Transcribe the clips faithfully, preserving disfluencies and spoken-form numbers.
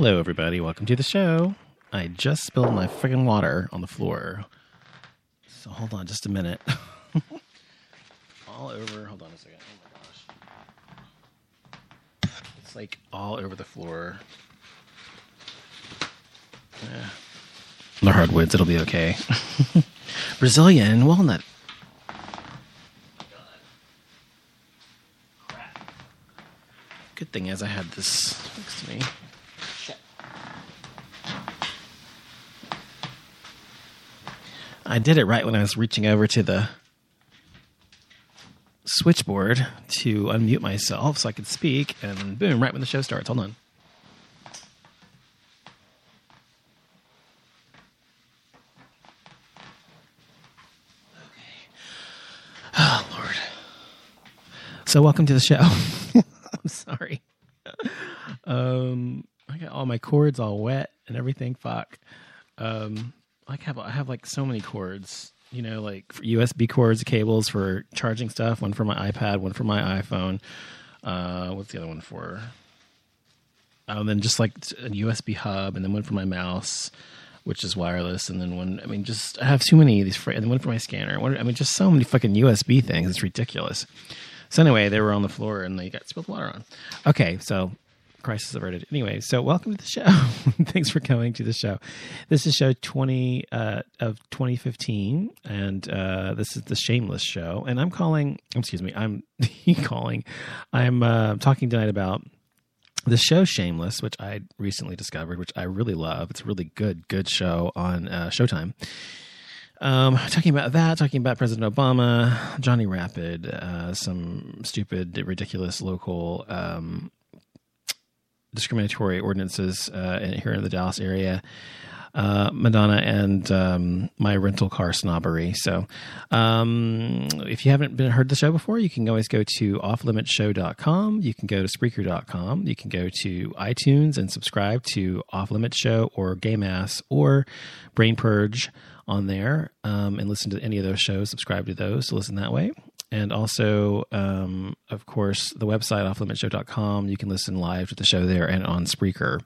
Hello, everybody. Welcome to the show. I just spilled my friggin' water on the floor. So hold on just a minute. All over. Hold on a second. Oh, my gosh. It's like all over the floor. Yeah. The hardwoods. It'll be okay. Brazilian walnut. Good thing is I had this next to me. Shit. I did it right when I was reaching over to the switchboard to unmute myself so I could speak, and boom, right when the show starts. Hold on. Okay. Oh, Lord. So welcome to the show. I'm sorry. um, I got all my cords all wet and everything. Fuck. Um, I have I have like so many cords. You know, like U S B cords, cables for charging stuff. One for my iPad. One for my iPhone. Uh, what's the other one for? Oh, and then just like a U S B hub, and then one for my mouse, which is wireless, and then one. I mean, just I have too many of these. And then one for my scanner. One, I mean, just so many fucking U S B things. It's ridiculous. So anyway, they were on the floor and they got spilled water on. Okay, so crisis averted. Anyway, so welcome to the show. Thanks for coming to the show. This is show twenty uh, of twenty fifteen, and uh, this is the Shameless Show. And I'm calling. Excuse me. I'm calling. I'm uh, talking tonight about the show Shameless, which I recently discovered, which I really love. It's a really good, good show on uh, Showtime. Um, talking about that, talking about President Obama, Johnny Rapid, uh, some stupid, ridiculous local um, discriminatory ordinances uh, here in the Dallas area, uh, Madonna, and um, my rental car snobbery. So um, if you haven't been heard the show before, you can always go to Off Limits Show dot com. You can go to Spreaker dot com. You can go to iTunes and subscribe to Off Limits Show or Game Ass or Brain Purge on there, um, and listen to any of those shows, subscribe to those to listen that way. And also, um, of course, the website, Off Limits Show dot com. You can listen live to the show there and on Spreaker.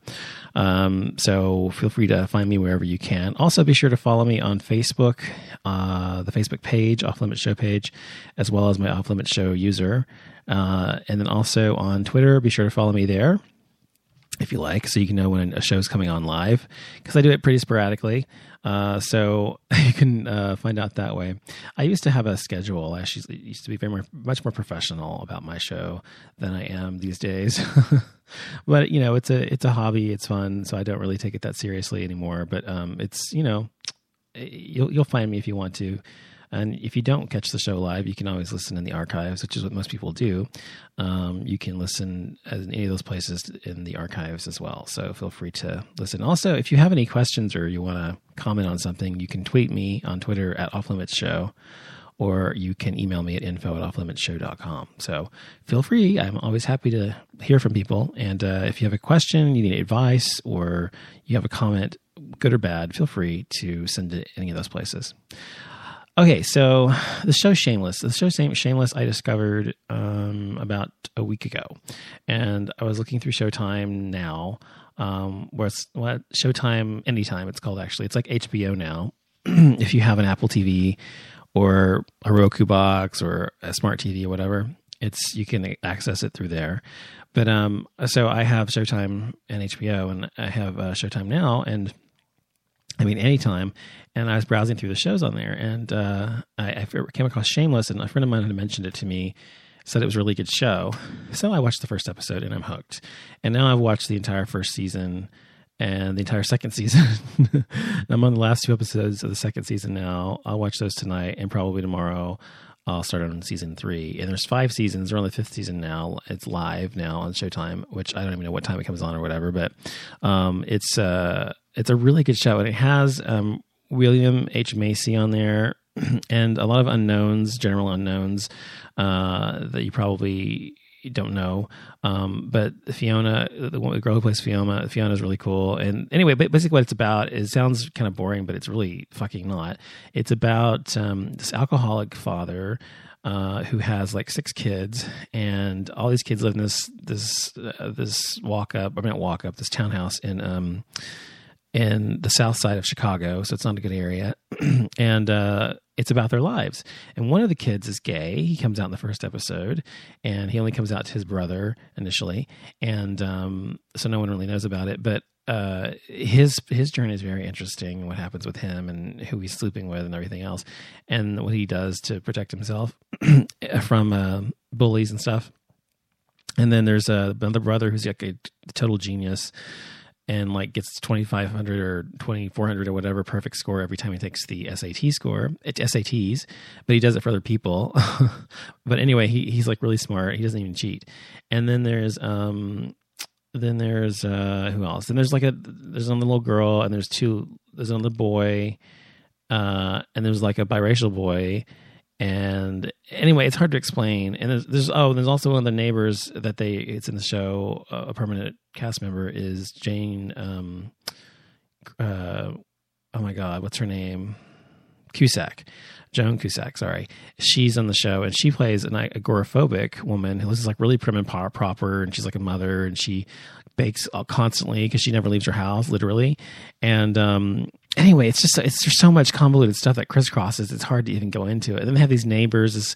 Um, so feel free to find me wherever you can. Also, be sure to follow me on Facebook, uh, the Facebook page, Off Limits Show page, as well as my Off Limits Show user. Uh, and then also on Twitter, be sure to follow me there if you like, so you can know when a show's coming on live, because I do it pretty sporadically. Uh, so you can uh, find out that way. I used to have a schedule. I used to, used to be very more, much more professional about my show than I am these days. But you know, it's a it's a hobby. It's fun, so I don't really take it that seriously anymore. But um, it's you know, you'll you'll find me if you want to. And if you don't catch the show live, you can always listen in the archives, which is what most people do. Um, you can listen in any of those places in the archives as well. So feel free to listen. Also, if you have any questions or you want to comment on something, you can tweet me on Twitter at OffLimitsShow, or you can email me at info at off limits show dot com. So feel free. I'm always happy to hear from people. And uh, if you have a question, you need advice, or you have a comment, good or bad, feel free to send it any of those places. Okay, so the show Shameless. The show Shameless I discovered um, about a week ago. And I was looking through Showtime now, um, where it's what, Showtime Anytime, it's called actually. It's like H B O now. If you have an Apple T V or a Roku box or a smart T V or whatever, it's you can access it through there. But um, so I have Showtime and H B O, and I have uh, Showtime now, and I mean, anytime. And I was browsing through the shows on there, and uh, I, I came across Shameless, and a friend of mine had mentioned it to me, said it was a really good show. So I watched the first episode, and I'm hooked. And now I've watched the entire first season and the entire second season. I'm on the last two episodes of the second season now. I'll watch those tonight, and probably tomorrow I'll start on season three. And there's five seasons. We're on the fifth season now. It's live now on Showtime, which I don't even know what time it comes on or whatever, but um, it's... Uh, It's a really good show, and it has um, William H. Macy on there, and a lot of unknowns, general unknowns uh, that you probably don't know. Um, but Fiona, the, one, the girl who plays Fiona, Fiona is really cool. And anyway, basically what it's about is, it sounds kind of boring, but it's really fucking not. It's about um, this alcoholic father uh, who has like six kids, and all these kids live in this, this, uh, this walk up, I mean, not walk up, this townhouse in, um, in the south side of Chicago. So it's not a good area. And, uh, it's about their lives. And one of the kids is gay. He comes out in the first episode, and he only comes out to his brother initially. And, um, so no one really knows about it, but, uh, his, his journey is very interesting, what happens with him and who he's sleeping with and everything else, and what he does to protect himself from, uh, bullies and stuff. And then there's uh, another brother who's like a total genius, and like gets twenty-five hundred or twenty-four hundred or whatever perfect score every time he takes the S A T score. It's S A Ts, but he does it for other people. But anyway, he he's like really smart. He doesn't even cheat. And then there's um, then there's uh, who else? And there's like a there's another little girl, and there's two there's another boy, uh, and there's like a biracial boy. And anyway, it's hard to explain. And there's, there's oh, there's also one of the neighbors that they it's in the show. Uh, a permanent cast member is Jane. Um, uh, oh my God, what's her name? Cusack, Joan Cusack. Sorry, she's on the show, and she plays an agoraphobic woman who lives like really prim and proper, and she's like a mother, and she bakes constantly because she never leaves her house, literally. And um, anyway, it's just it's there's so much convoluted stuff that crisscrosses. It's hard to even go into it. And then they have these neighbors, this,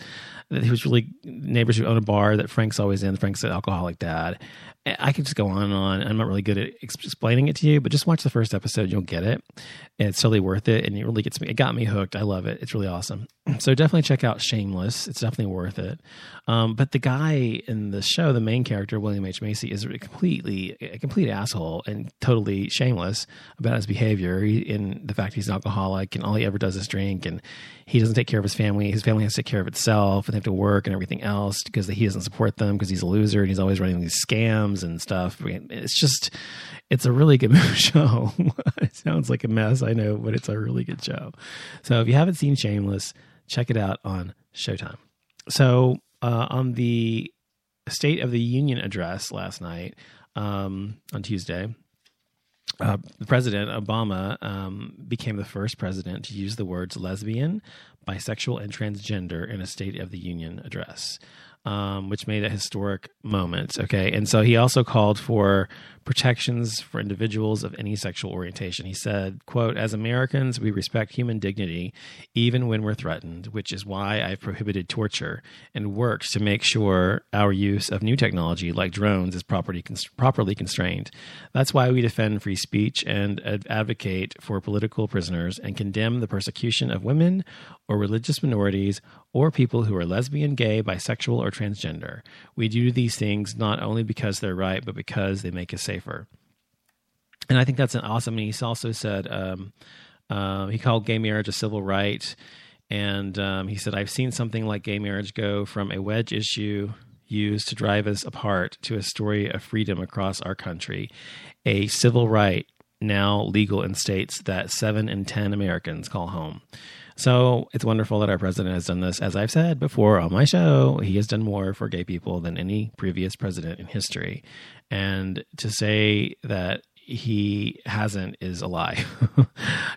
who's really neighbors who own a bar that Frank's always in. Frank's an alcoholic dad. I could just go on and on. I'm not really good at explaining it to you, but just watch the first episode. You'll get it. And it's totally worth it. And it really gets me. It got me hooked. I love it. It's really awesome. So definitely check out Shameless. It's definitely worth it. Um, but the guy in the show, the main character, William H. Macy, is a completely a complete asshole and totally shameless about his behavior. He, and the fact he's an alcoholic, and all he ever does is drink, and he doesn't take care of his family. His family has to take care of itself, and they have to work and everything else because he doesn't support them because he's a loser, and he's always running these scams and stuff. It's just, it's a really good show. It sounds like a mess, I know, but it's a really good show. So if you haven't seen Shameless, check it out on Showtime. So uh, on the State of the Union address last night, um, on Tuesday, uh, President Obama um, became the first president to use the words lesbian, bisexual, and transgender in a State of the Union address, um, which made a historic moment. Okay, and so he also called for protections for individuals of any sexual orientation. He said, quote, "As Americans, we respect human dignity, even when we're threatened, which is why I've prohibited torture and worked to make sure our use of new technology like drones is properly, const- properly constrained. That's why we defend free speech and ad- advocate for political prisoners and condemn the persecution of women or religious minorities or people who are lesbian, gay, bisexual, or transgender. We do these things not only because they're right, but because they make us safe." And I think that's an awesome. And he's also said um, uh, he called gay marriage a civil right, and um, he said, "I've seen something like gay marriage go from a wedge issue used to drive us apart to a story of freedom across our country, a civil right now legal in states that seven in ten Americans call home." So it's wonderful that our president has done this. As I've said before on my show, he has done more for gay people than any previous president in history. And to say that he hasn't is a lie. Of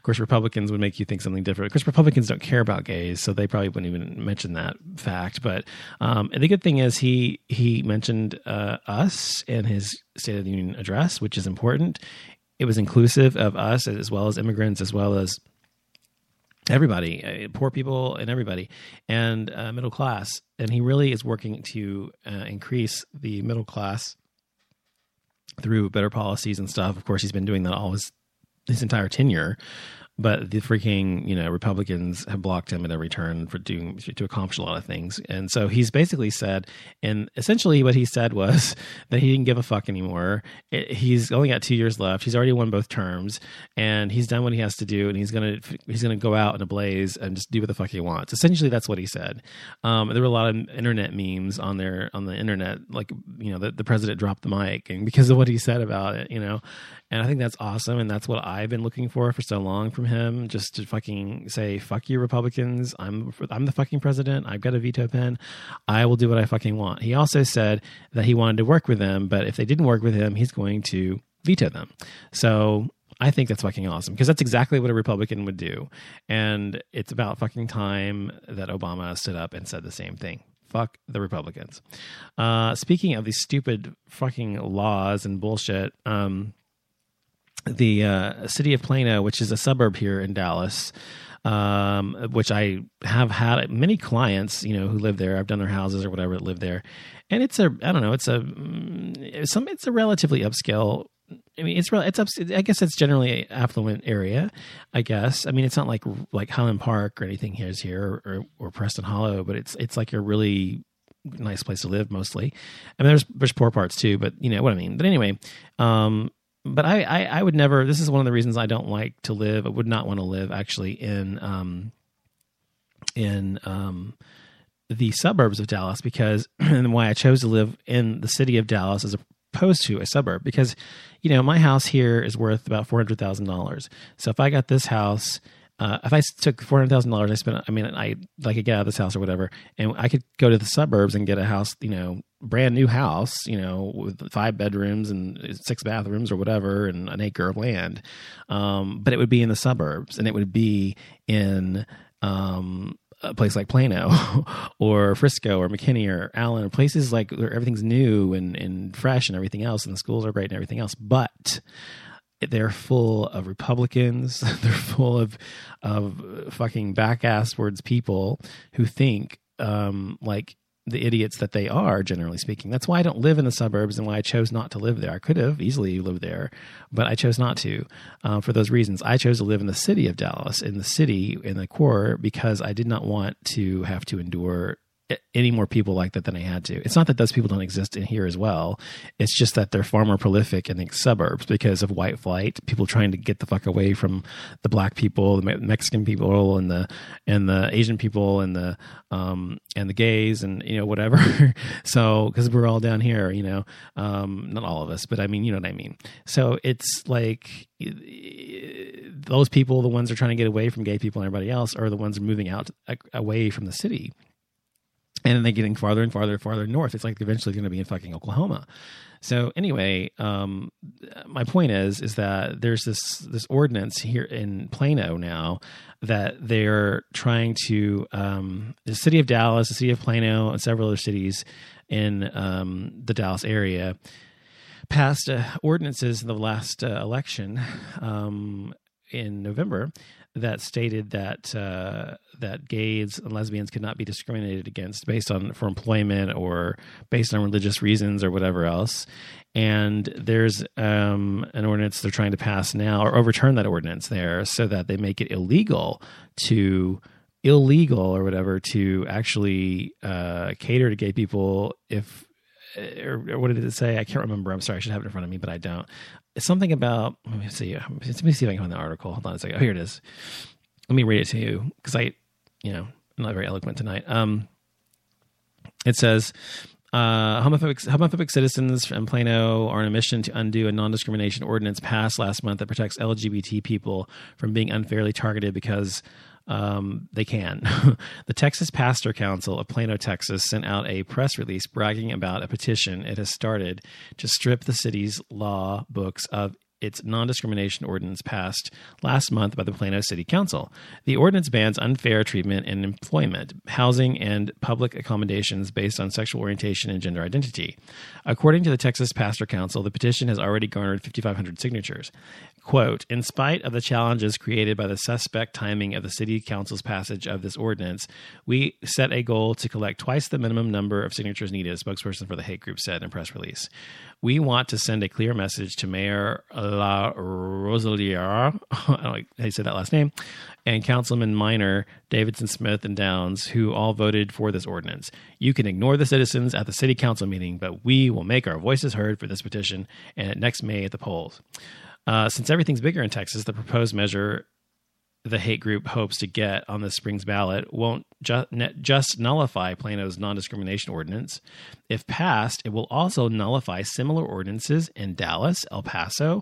course, Republicans would make you think something different. Of course, Republicans don't care about gays, so they probably wouldn't even mention that fact. But um, and the good thing is he he mentioned uh, us in his State of the Union address, which is important. It was inclusive of us as well as immigrants, as well as everybody, poor people and everybody, and uh, middle class. And he really is working to uh, increase the middle class through better policies and stuff. Of course, he's been doing that all his, his entire tenure. But the freaking, you know, Republicans have blocked him at every turn for doing to accomplish a lot of things. And so he's basically said, and essentially what he said was that he didn't give a fuck anymore. It, he's only got two years left. He's already won both terms, and he's done what he has to do. And he's gonna he's gonna go out in a blaze and just do what the fuck he wants. Essentially, that's what he said. Um, there were a lot of internet memes on there on the internet, like, you know, the, the president dropped the mic, and because of what he said about it, you know. And I think that's awesome, and that's what I've been looking for for so long from him, just to fucking say, fuck you, Republicans. I'm I'm the fucking president. I've got a veto pen. I will do what I fucking want. He also said that he wanted to work with them, but if they didn't work with him, he's going to veto them. So I think that's fucking awesome because that's exactly what a Republican would do. And it's about fucking time that Obama stood up and said the same thing. Fuck the Republicans. Uh, speaking of these stupid fucking laws and bullshit, um, the uh, city of Plano, which is a suburb here in Dallas, um, which I have had many clients, you know, who live there. I've done their houses or whatever that live there. And it's a, I don't know, it's a, some, it's a relatively upscale, I mean, it's real. It's up. I guess it's generally an affluent area. I guess. I mean, it's not like like Highland Park or anything here is here or, or Preston Hollow, but it's it's like a really nice place to live mostly. I mean, there's there's poor parts too, but you know what I mean. But anyway, um, but I, I I would never. This is one of the reasons I don't like to live. I would not want to live actually in um in um. the suburbs of Dallas because and why I chose to live in the city of Dallas as a opposed to a suburb because, you know, my house here is worth about four hundred thousand dollars. So if I got this house, uh, if I took four hundred thousand dollars, I spent, I mean, I like I get out of this house or whatever, and I could go to the suburbs and get a house, you know, brand new house, you know, with five bedrooms and six bathrooms or whatever, and an acre of land. Um, but it would be in the suburbs and it would be in, um, a place like Plano or Frisco or McKinney or Allen or places like where everything's new and, and fresh and everything else. And the schools are great and everything else, but they're full of Republicans. They're full of, of fucking back asswards people who think, um, like, the idiots that they are, generally speaking. That's why I don't live in the suburbs and why I chose not to live there. I could have easily lived there, but I chose not to uh, for those reasons. I chose to live in the city of Dallas, in the city, in the core, because I did not want to have to endure any more people like that than I had to. It's not that those people don't exist in here as well. It's just that they're far more prolific in the suburbs because of white flight, people trying to get the fuck away from the black people, the Mexican people and the, and the Asian people and the, um, and the gays and, you know, whatever. So, cause we're all down here, you know, um, not all of us, but I mean, you know what I mean? So it's like those people, the ones that are trying to get away from gay people and everybody else are the ones who are moving out away from the city. And then they're getting farther and farther and farther north. It's like eventually going to be in fucking Oklahoma. So anyway, um, my point is, is that there's this this ordinance here in Plano now that they're trying to um, – the city of Dallas, the city of Plano, and several other cities in um, the Dallas area passed uh, ordinances in the last uh, election um, in November – that stated that uh, that gays and lesbians could not be discriminated against based on for employment or based on religious reasons or whatever else. And there's um, an ordinance they're trying to pass now or overturn that ordinance there so that they make it illegal to illegal or whatever to actually uh, cater to gay people if or, or what did it say? I can't remember. I'm sorry. I should have it in front of me, but I don't. It's something about, let me see, let me see if I can find the article. Hold on a second. Oh, here it is. Let me read it to you because I, you know, I'm not very eloquent tonight. Um, it says, uh, homophobic, homophobic citizens from Plano are on a mission to undo a non-discrimination ordinance passed last month that protects L G B T people from being unfairly targeted because Um, they can. The Texas Pastor Council of Plano, Texas, sent out a press release bragging about a petition it has started to strip the city's law books of its non-discrimination ordinance passed last month by the Plano City Council. The ordinance bans unfair treatment in employment, housing, and public accommodations based on sexual orientation and gender identity. According to the Texas Pastor Council, the petition has already garnered five thousand five hundred signatures. Quote, in spite of the challenges created by the suspect timing of the City Council's passage of this ordinance, we set a goal to collect twice the minimum number of signatures needed, a spokesperson for the hate group said in a press release. We want to send a clear message to Mayor La Rosalier, I don't like how you say that last name, and Councilman Minor, Davidson, Smith, and Downs, who all voted for this ordinance. You can ignore the citizens at the city council meeting, but we will make our voices heard for this petition and next May at the polls. Uh, since everything's bigger in Texas, the proposed measure the hate group hopes to get on the spring's ballot won't ju- just nullify Plano's non-discrimination ordinance. If passed, it will also nullify similar ordinances in Dallas, El Paso,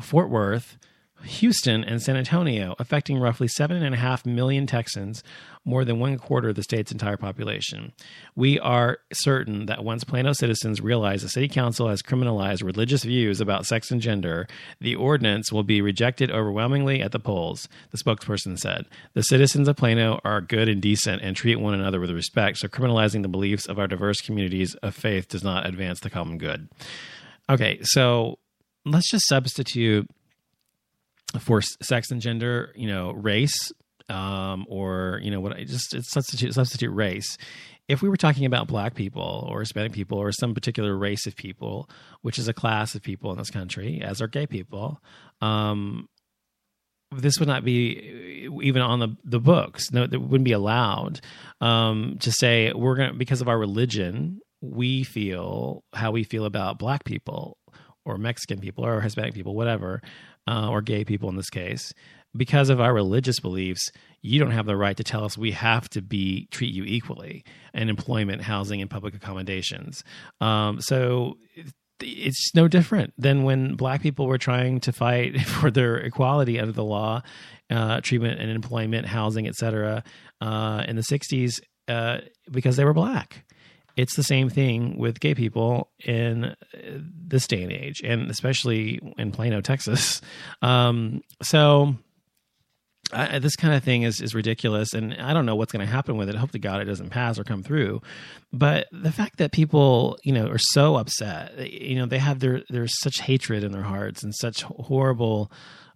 Fort Worth, Houston and San Antonio, affecting roughly seven point five million Texans, more than one quarter of the state's entire population. We are certain that once Plano citizens realize the city council has criminalized religious views about sex and gender, the ordinance will be rejected overwhelmingly at the polls, the spokesperson said. The citizens of Plano are good and decent and treat one another with respect, so criminalizing the beliefs of our diverse communities of faith does not advance the common good. Okay, so let's just substitute for sex and gender, you know, race, um, or, you know, what I just it's substitute, substitute race. If we were talking about black people or Hispanic people or some particular race of people, which is a class of people in this country, as are gay people, um, this would not be even on the, the books. No, it wouldn't be allowed um, to say we're going to, because of our religion, we feel how we feel about black people or Mexican people or Hispanic people, whatever, uh, or gay people in this case. Because of our religious beliefs, you don't have the right to tell us we have to be treat you equally in employment, housing, and public accommodations. Um, so it's no different than when black people were trying to fight for their equality under the law, uh, treatment and employment, housing, et cetera, uh, in the sixties uh, because they were black. It's the same thing with gay people in this day and age, and especially in Plano, Texas. Um, so I, this kind of thing is, is ridiculous, and I don't know what's going to happen with it. I hope to God it doesn't pass or come through. But the fact that people, you know, are so upset, you know, they have their there's such hatred in their hearts and such horrible,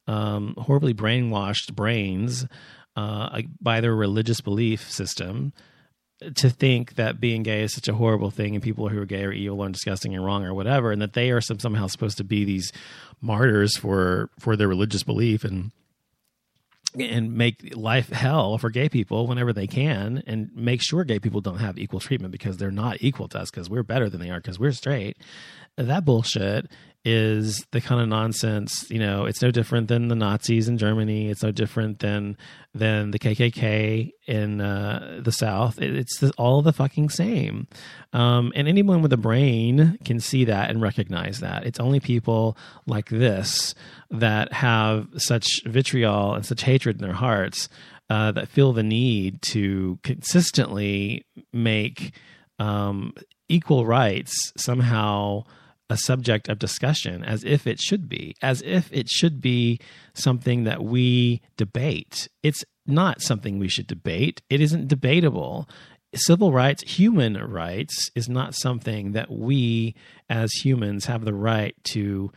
um, horribly brainwashed brains uh, by their religious belief system, to think that being gay is such a horrible thing and people who are gay are evil and disgusting and wrong or whatever, and that they are some, somehow supposed to be these martyrs for, for their religious belief and and make life hell for gay people whenever they can and make sure gay people don't have equal treatment because they're not equal to us because we're better than they are because we're straight. That bullshit is the kind of nonsense, you know, it's no different than the Nazis in Germany. It's no different than than the K K K in uh, the South. It's all the fucking same. Um, and anyone with a brain can see that and recognize that. It's only people like this that have such vitriol and such hatred in their hearts uh, that feel the need to consistently make um, equal rights somehow a subject of discussion, as if it should be, as if it should be something that we debate. It's not something we should debate. It isn't debatable. Civil rights, human rights, is not something that we as humans have the right to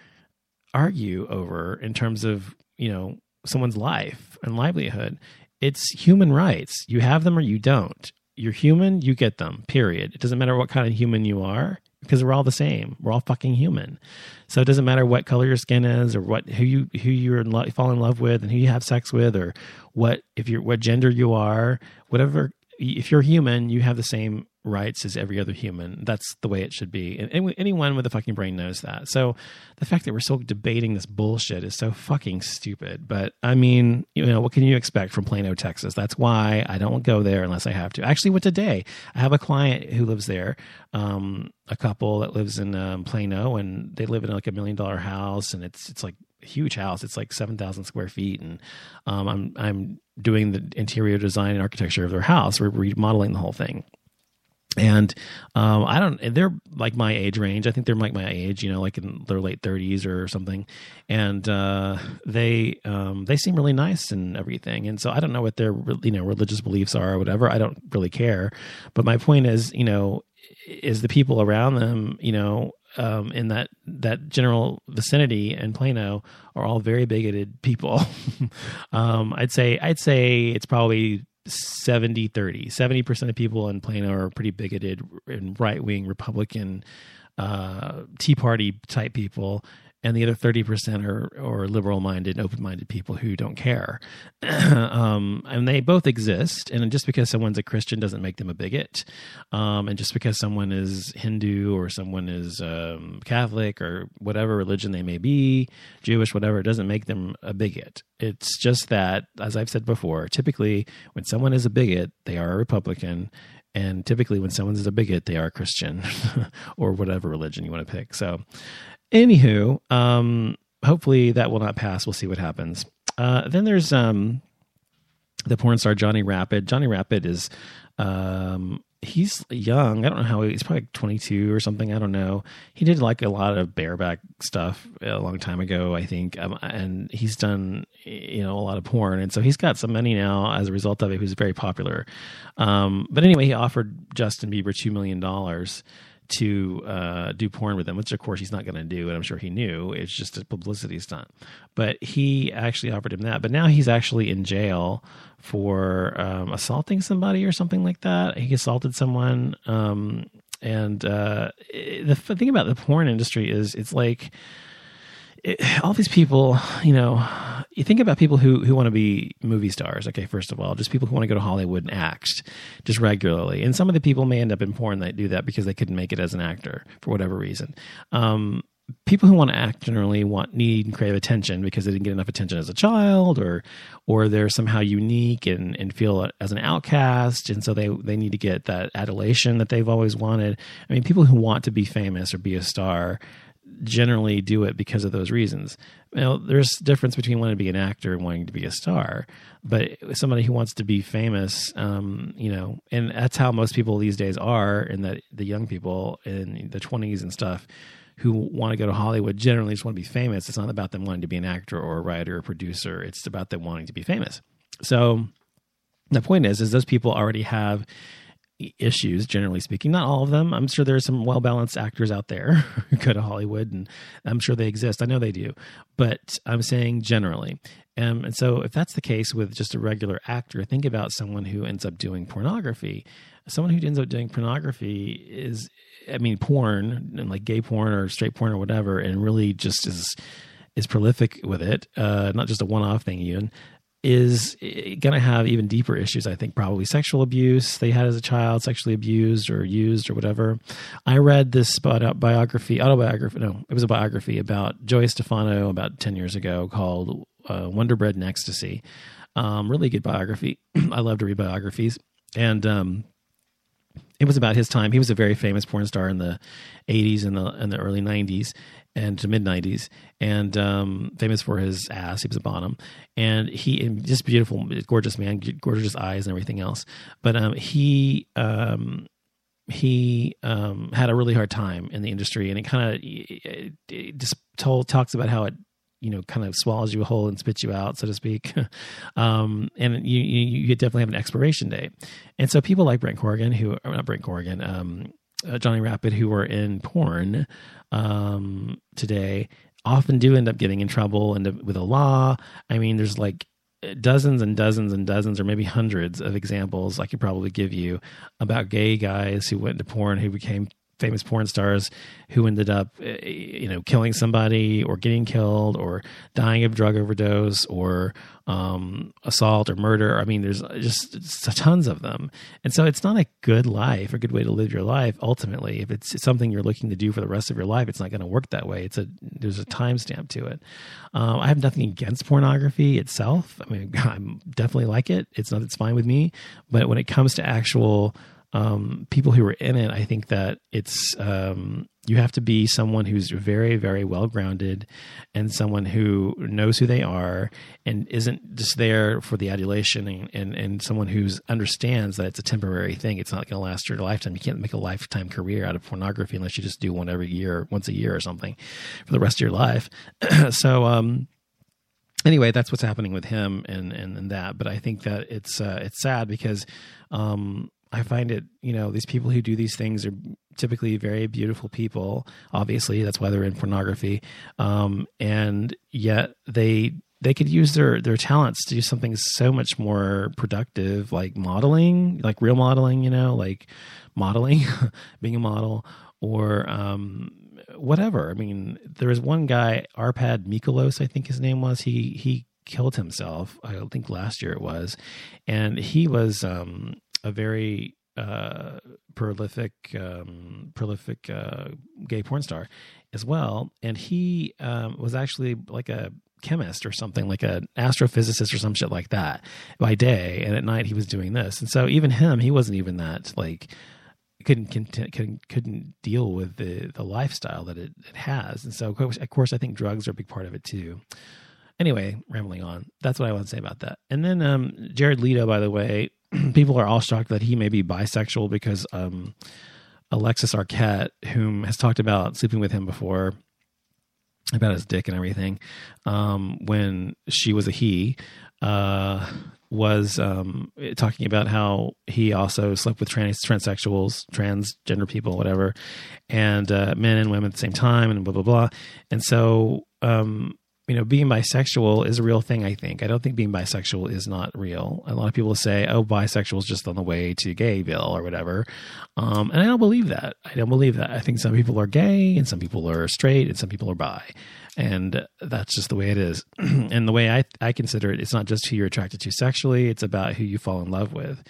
argue over in terms of, you know, someone's life and livelihood. It's human rights. You have them or you don't. You're human, you get them, period. It doesn't matter what kind of human you are, because we're all the same. We're all fucking human. So it doesn't matter what color your skin is or what who you who you're in lo- fall in love with and who you have sex with or what if you're what gender you are, whatever. If you're human, you have the same rights as every other human. That's the way it should be. And, and anyone with a fucking brain knows that. So the fact that we're still debating this bullshit is so fucking stupid. But I mean, you know, what can you expect from Plano, Texas? That's why I don't go there unless I have to. Actually, what today? I have a client who lives there, um, a couple that lives in um, Plano, and they live in like a million dollar house, and it's it's like a huge house. It's like seven thousand square feet, and um, I'm I'm doing the interior design and architecture of their house. We're remodeling the whole thing. And um, I don't, they're like my age range. I think they're like my age, you know, like in their late thirties or something. And uh, they um, they seem really nice and everything. And so I don't know what their, you know, religious beliefs are or whatever. I don't really care. But my point is, you know, is the people around them, you know, um, in that, that general vicinity in Plano are all very bigoted people. um, I'd say, I'd say it's probably seventy thirty. seventy percent of people in Plano are pretty bigoted and right-wing Republican uh, Tea Party type people, and the other thirty percent are, are liberal-minded, open-minded people who don't care. um, and they both exist, and just because someone's a Christian doesn't make them a bigot, um, and just because someone is Hindu or someone is um, Catholic or whatever religion they may be, Jewish, whatever, it doesn't make them a bigot. It's just that, as I've said before, typically when someone is a bigot, they are a Republican, and typically when someone is a bigot, they are a Christian or whatever religion you want to pick. So anywho, um, hopefully that will not pass. We'll see what happens. Uh, then there's um, the porn star Johnny Rapid. Johnny Rapid is, um, he's young. I don't know how he's probably like twenty-two or something. I don't know. He did like a lot of bareback stuff a long time ago, I think. Um, and he's done, you know, a lot of porn. And so he's got some money now as a result of it. He was very popular. Um, but anyway, he offered Justin Bieber two million dollars to uh, do porn with him, which of course he's not going to do, and I'm sure he knew. It's just a publicity stunt. But he actually offered him that. But now he's actually in jail for um, assaulting somebody or something like that. He assaulted someone. Um, and uh, the thing about the porn industry is it's like it, all these people, you know, you think about people who, who want to be movie stars. Okay, first of all, just people who want to go to Hollywood and act just regularly. And some of the people may end up in porn that do that because they couldn't make it as an actor for whatever reason. Um, people who want to act generally want, need and crave attention because they didn't get enough attention as a child, or or they're somehow unique and, and feel as an outcast. And so they, they need to get that adulation that they've always wanted. I mean, people who want to be famous or be a star generally do it because of those reasons. Now, there's a difference between wanting to be an actor and wanting to be a star, but somebody who wants to be famous, um, you know, and that's how most people these days are, and that the young people in the twenties and stuff who want to go to Hollywood generally just want to be famous. It's not about them wanting to be an actor or a writer or producer. It's about them wanting to be famous. So the point is, is those people already have issues, generally speaking. Not all of them. I'm sure there are some well-balanced actors out there who go to Hollywood, and I'm sure they exist. I know they do, but I'm saying generally. Um, and so if that's the case with just a regular actor, think about someone who ends up doing pornography. Someone who ends up doing pornography is, I mean, porn, and like gay porn or straight porn or whatever, and really just is, is prolific with it. Uh, not just a one-off thing, even. Is going to have even deeper issues, I think, probably sexual abuse they had as a child, sexually abused or used or whatever. I read this biography, autobiography, no, it was a biography about Joey Stefano about ten years ago called uh, Wonder Bread and Ecstasy. Um, really good biography. I love to read biographies. And um, it was about his time. He was a very famous porn star in the eighties and the, and the early nineties. And to mid nineties, and um, famous for his ass. He was a bottom, and he just beautiful, gorgeous man, gorgeous eyes and everything else. But um, he um, he um, had a really hard time in the industry, and it kind of just told talks about how it, you know, kind of swallows you whole and spits you out, so to speak. um, and you, you you definitely have an expiration date. And so people like Brent Corrigan, who or not Brent Corrigan. Um, Uh, Johnny Rapid, who were in porn um, today, often do end up getting in trouble and with the law. I mean, there's like dozens and dozens and dozens, or maybe hundreds of examples I could probably give you about gay guys who went into porn, who became famous porn stars, who ended up, you know, killing somebody or getting killed or dying of drug overdose or um, assault or murder. I mean, there's just tons of them. And so it's not a good life, a good way to live your life. Ultimately, if it's something you're looking to do for the rest of your life, it's not going to work that way. It's a, there's a timestamp to it. Um, I have nothing against pornography itself. I mean, I definitely like it. It's not, it's fine with me, but when it comes to actual Um, people who are in it, I think that it's, um, you have to be someone who's very, very well-grounded and someone who knows who they are and isn't just there for the adulation, and, and, and someone who understands that it's a temporary thing. It's not going to last your lifetime. You can't make a lifetime career out of pornography unless you just do one every year, once a year or something for the rest of your life. So, um, anyway, that's what's happening with him and, and, and that, but I think that it's, uh, it's sad because, um, I find it, you know, these people who do these things are typically very beautiful people. Obviously, that's why they're in pornography. Um, and yet they they could use their, their talents to do something so much more productive, like modeling, like real modeling, you know, like modeling, being a model, or um, whatever. I mean, there was one guy, Arpad Mikolos, I think his name was. He, he killed himself, I think last year it was. And he was... Um, a very uh, prolific, um, prolific uh, gay porn star as well. And he um, was actually like a chemist or something, like an astrophysicist or some shit like that by day. And at night he was doing this. And so even him, he wasn't even that like couldn't couldn't couldn't deal with the the lifestyle that it, it has, and so of course, of course I think drugs are a big part of it too. Anyway, rambling on. That's what I want to say about that. And then um, Jared Leto, by the way, people are all shocked that he may be bisexual because um, Alexis Arquette, whom has talked about sleeping with him before, about his dick and everything, um, when she was a he. Uh, was um, talking about how he also slept with trans transsexuals, transgender people, whatever, and uh, men and women at the same time, and blah, blah, blah. And so, um, you know, being bisexual is a real thing, I think. I don't think being bisexual is not real. A lot of people say, oh, bisexual is just on the way to Gayville or whatever. Um, and I don't believe that. I don't believe that. I think some people are gay and some people are straight and some people are bi. And that's just the way it is. And the way I, I consider it, it's not just who you're attracted to sexually. It's about who you fall in love with.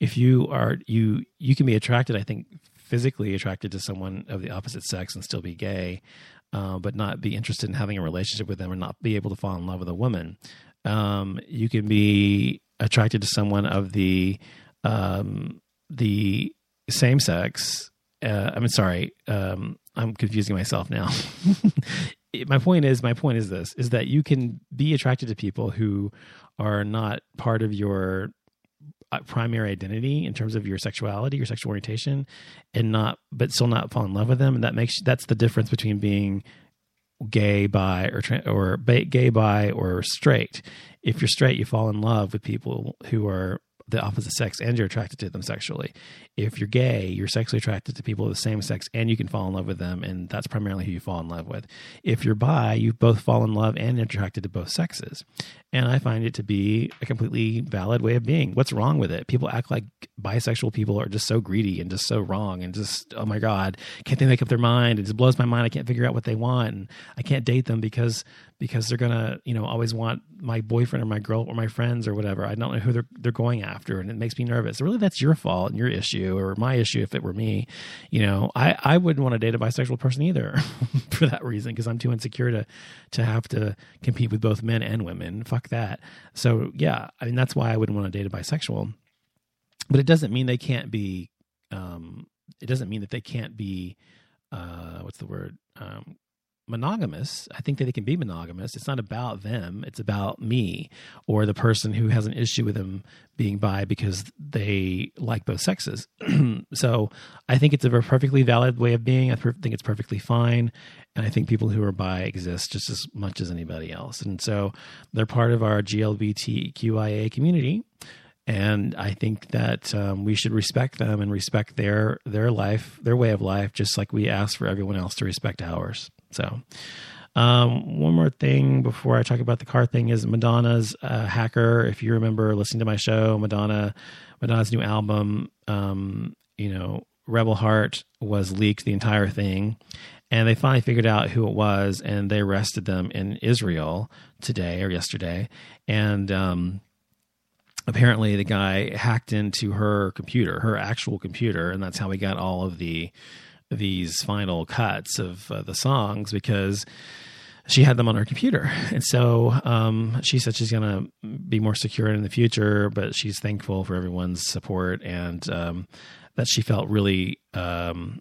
If you are, you, you can be attracted, I think, physically attracted to someone of the opposite sex and still be gay, uh, but not be interested in having a relationship with them or not be able to fall in love with a woman. Um, you can be attracted to someone of the, um, the same sex. Uh, I mean, sorry. Um, I'm confusing myself now. My point is, my point is this, is that you can be attracted to people who are not part of your primary identity in terms of your sexuality, your sexual orientation, and not, but still not fall in love with them. And that makes, that's the difference between being gay, bi, or, or gay, bi, or straight. If you're straight, you fall in love with people who are the opposite sex and you're attracted to them sexually. If you're gay, you're sexually attracted to people of the same sex and you can fall in love with them. And that's primarily who you fall in love with. If you're bi, you both fall in love and are attracted to both sexes. And I find it to be a completely valid way of being. What's wrong with it? People act like bisexual people are just so greedy and just so wrong and just, oh my God, can't they make up their mind? It just blows my mind. I can't figure out what they want. And I can't date them because, because they're going to, you know, always want my boyfriend or my girl or my friends or whatever. I don't know who they're, they're going at. After, and it makes me nervous. So really, that's your fault and your issue, or my issue if it were me. You know, I, I wouldn't want to date a bisexual person either for that reason, because I'm too insecure to to have to compete with both men and women. Fuck that. So yeah, I mean, that's why I wouldn't want to date a bisexual. But it doesn't mean they can't be. Um, it doesn't mean that they can't be. Uh, what's the word? Um, monogamous. I think that they can be monogamous. It's not about them. It's about me or the person who has an issue with them being bi because they like both sexes. So I think it's a perfectly valid way of being. I think it's perfectly fine. And I think people who are bi exist just as much as anybody else. And so they're part of our G L B T Q I A community. And I think that um, we should respect them and respect their, their life, their way of life, just like we ask for everyone else to respect ours. So um, one more thing before I talk about the car thing is Madonna's uh, Hacker. If you remember listening to my show, Madonna, Madonna's new album, um, you know, Rebel Heart was leaked, the entire thing. And they finally figured out who it was, and they arrested them in Israel today or yesterday. And um, apparently the guy hacked into her computer, her actual computer. And that's how we got all of the these final cuts of uh, the songs, because she had them on her computer. And so um, she said she's going to be more secure in the future, but she's thankful for everyone's support and um, that she felt really, um,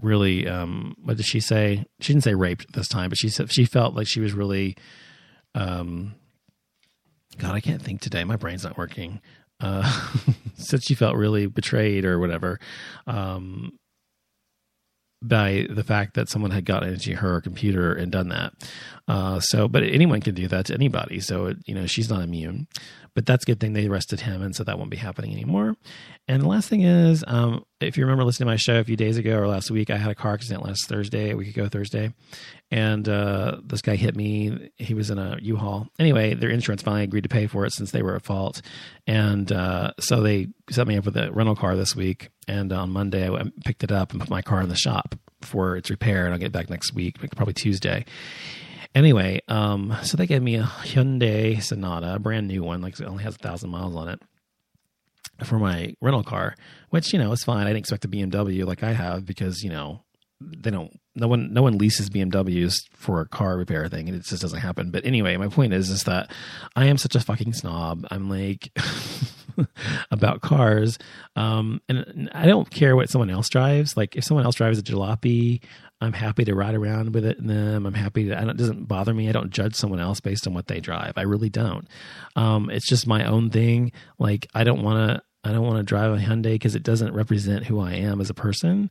really, um, what did she say? She didn't say raped this time, but she said she felt like she was really, um, God, I can't think today. My brain's not working. Uh, said she felt really betrayed or whatever. Um, by the fact that someone had gotten into her computer and done that. Uh, so, but anyone can do that to anybody. So, it, you know, she's not immune, but that's a good thing they arrested him. And so that won't be happening anymore. And the last thing is, um, if you remember listening to my show a few days ago or last week, I had a car accident last Thursday, a week ago Thursday. And uh, this guy hit me. He was in a U-Haul. Anyway, their insurance finally agreed to pay for it since they were at fault. And uh, so they set me up with a rental car this week. And on Monday, I picked it up and put my car in the shop for its repair. And I'll get back next week, probably Tuesday. Anyway, um, so they gave me a Hyundai Sonata, a brand new one. Like it only has a thousand miles on it. For my rental car, which, you know, is fine. I didn't expect a B M W like I have because, you know, they don't, no one, no one leases B M Ws for a car repair thing, and it just doesn't happen. But anyway, my point is, is that I am such a fucking snob. I'm like, about cars. Um, and I don't care what someone else drives. Like if someone else drives a jalopy, I'm happy to ride around with it in them. I'm happy to, I don't, it doesn't bother me. I don't judge someone else based on what they drive. I really don't. Um, it's just my own thing. Like I don't want to, I don't want to drive a Hyundai because it doesn't represent who I am as a person.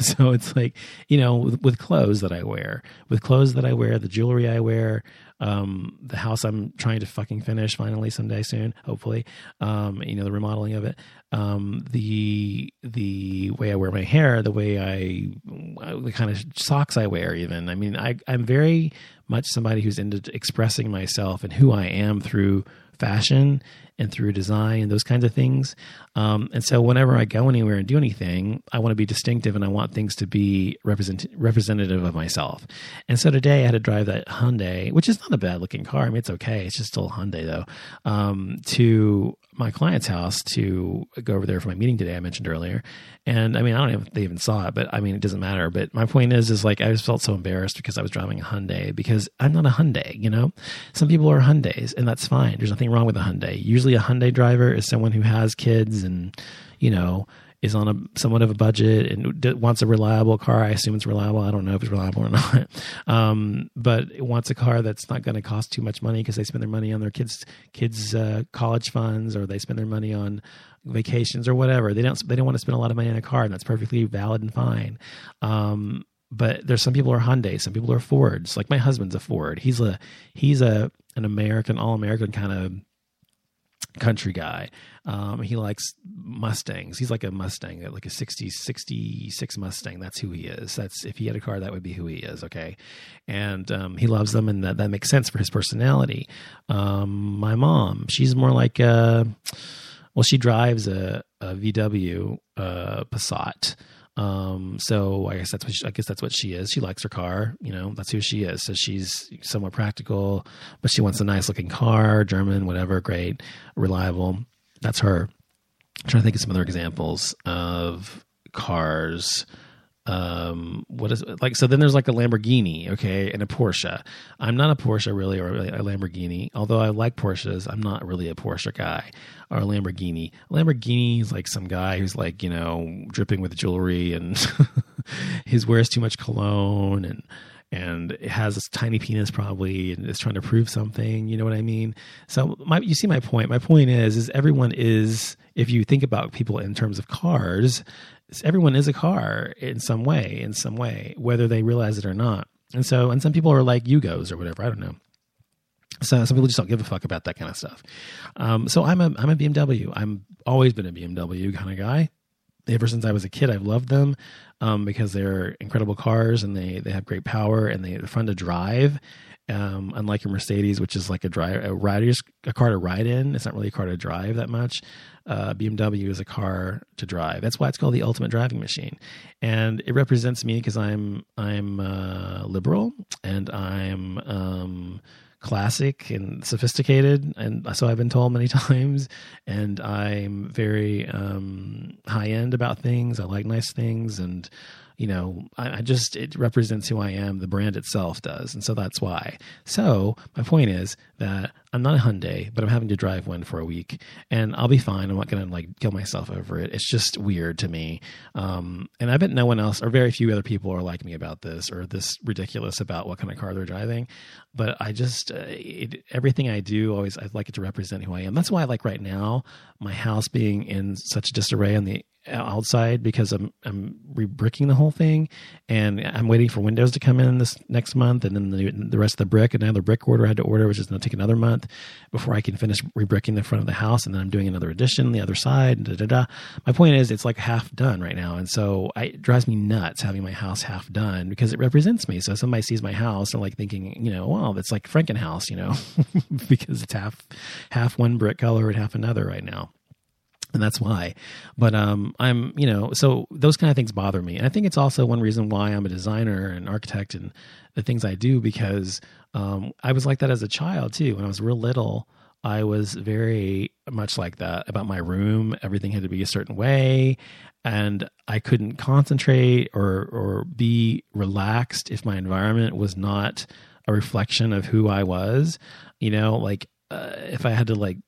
So it's like, you know, with, with clothes that I wear, with clothes that I wear, the jewelry I wear, um, the house I'm trying to fucking finish finally someday soon, hopefully, um, you know, the remodeling of it, um, the, the way I wear my hair, the way I, the kind of socks I wear even. I mean, I, I'm very much somebody who's into expressing myself and who I am through fashion and through design and those kinds of things. Um, and so whenever I go anywhere and do anything, I want to be distinctive and I want things to be represent- representative of myself. And so today I had to drive that Hyundai, which is not a bad looking car. I mean, it's okay. It's just still a Hyundai though, um, to my client's house to go over there for my meeting today, I mentioned earlier. And I mean, I don't know if they even saw it, but I mean, it doesn't matter. But my point is, is like, I just felt so embarrassed because I was driving a Hyundai because I'm not a Hyundai, you know, some people are Hyundais and that's fine. There's nothing wrong with a Hyundai. Usually a Hyundai driver is someone who has kids and, you know, is on a somewhat of a budget and wants a reliable car. I assume it's reliable. I don't know if it's reliable or not. Um, but it wants a car that's not going to cost too much money because they spend their money on their kids' kids' uh, college funds, or they spend their money on vacations or whatever. They don't they don't want to spend a lot of money on a car, and that's perfectly valid and fine. Um, but there's some people who are Hyundai, some people are Fords. Like my husband's a Ford. He's a he's a an American, all American kind of country guy. Um, he likes Mustangs. He's like a Mustang, like a sixty, sixty-six Mustang. That's who he is. That's if he had a car, that would be who he is. Okay. And, um, he loves them and that, that makes sense for his personality. Um, my mom, she's more like, uh, well, she drives a, a V W, uh, Passat. Um, so I guess that's what she, I guess that's what she is. She likes her car, you know, that's who she is. So she's somewhat practical, but she wants a nice looking car, German, whatever, great, reliable. That's her. I'm trying to think of some other examples of cars. Um, what is like, so then there's like a Lamborghini, okay. And a Porsche. I'm not a Porsche really, or a Lamborghini, although I like Porsches. I'm not really a Porsche guy or a Lamborghini. Lamborghini is like some guy who's like, you know, dripping with jewelry and his wears too much cologne and, and it has this tiny penis probably and is trying to prove something. You know what I mean? So my, you see my point. My point is, is everyone is, if you think about people in terms of cars, everyone is a car in some way, in some way, whether they realize it or not. And so, and some people are like Yugos or whatever. I don't know. So some people just don't give a fuck about that kind of stuff. Um, so I'm a, I'm a B M W. I'm always been a B M W kind of guy. Ever since I was a kid, I've loved them um, because they're incredible cars and they they have great power and they're fun to drive. Um, unlike a Mercedes, which is like a, dry, a rider's a car to ride in, it's not really a car to drive that much. Uh, B M W is a car to drive. That's why it's called the ultimate driving machine, and it represents me because I'm I'm uh, liberal and I'm. Um, classic and sophisticated. And so I've been told many times, and I'm very, um, high end about things. I like nice things. And, you know, I, I just, it represents who I am. The brand itself does. And so that's why. So my point is that I'm not a Hyundai, but I'm having to drive one for a week and I'll be fine. I'm not going to like kill myself over it. It's just weird to me. Um, and I bet no one else or very few other people are like me about this or this ridiculous about what kind of car they're driving. But I just, uh, it, everything I do always, I like it to represent who I am. That's why I like right now, my house being in such disarray on the outside because I'm, I'm rebricking the whole thing and I'm waiting for windows to come in this next month. And then the, the rest of the brick, another brick order I had to order, which is going to take another month before I can finish rebricking the front of the house. And then I'm doing another addition, the other side. Da, da, da. My point is it's like half done right now. And so I, it drives me nuts having my house half done because it represents me. So somebody sees my house and like thinking, you know, wow, that's like Frankenhouse, you know, because it's half, half one brick color and half another right now. And that's why, but, um, I'm, you know, so those kind of things bother me. And I think it's also one reason why I'm a designer and architect and the things I do, because, um, I was like that as a child too. When I was real little, I was very much like that about my room. Everything had to be a certain way and I couldn't concentrate or, or be relaxed if my environment was not a reflection of who I was, you know, like uh, if I had to like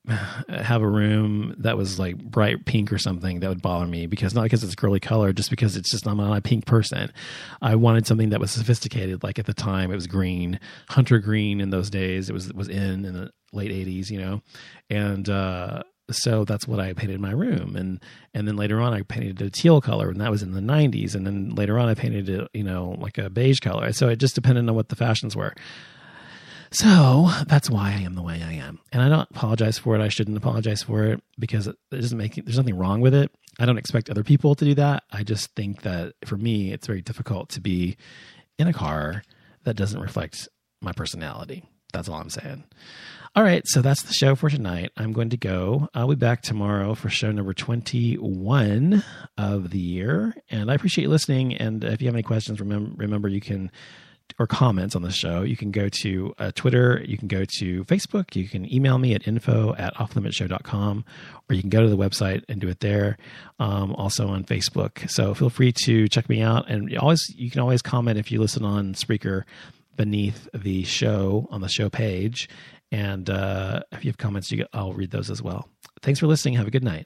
have a room that was like bright pink or something, that would bother me, because not because it's girly color, just because it's just, I'm not a pink person. I wanted something that was sophisticated. Like at the time it was green, hunter green in those days. It was, was in, in the late eighties, you know? And, uh, so that's what I painted my room. And, and then later on I painted a teal color, and that was in the nineties. And then later on I painted it, you know, like a beige color. So it just depended on what the fashions were. So that's why I am the way I am. And I don't apologize for it. I shouldn't apologize for it, because it doesn't make it, there's nothing wrong with it. I don't expect other people to do that. I just think that for me, it's very difficult to be in a car that doesn't reflect my personality. That's all I'm saying. All right, so that's the show for tonight. I'm going to go. I'll be back tomorrow for show number twenty-one of the year. And I appreciate you listening. And if you have any questions, remember, remember you can, or comments on the show, you can go to uh, Twitter, you can go to Facebook, you can email me at info at off limits show dot com, or you can go to the website and do it there. Um, also on Facebook. So feel free to check me out. And always, you can always comment if you listen on Spreaker beneath the show on the show page. And uh, if you have comments, you get, I'll read those as well. Thanks for listening. Have a good night.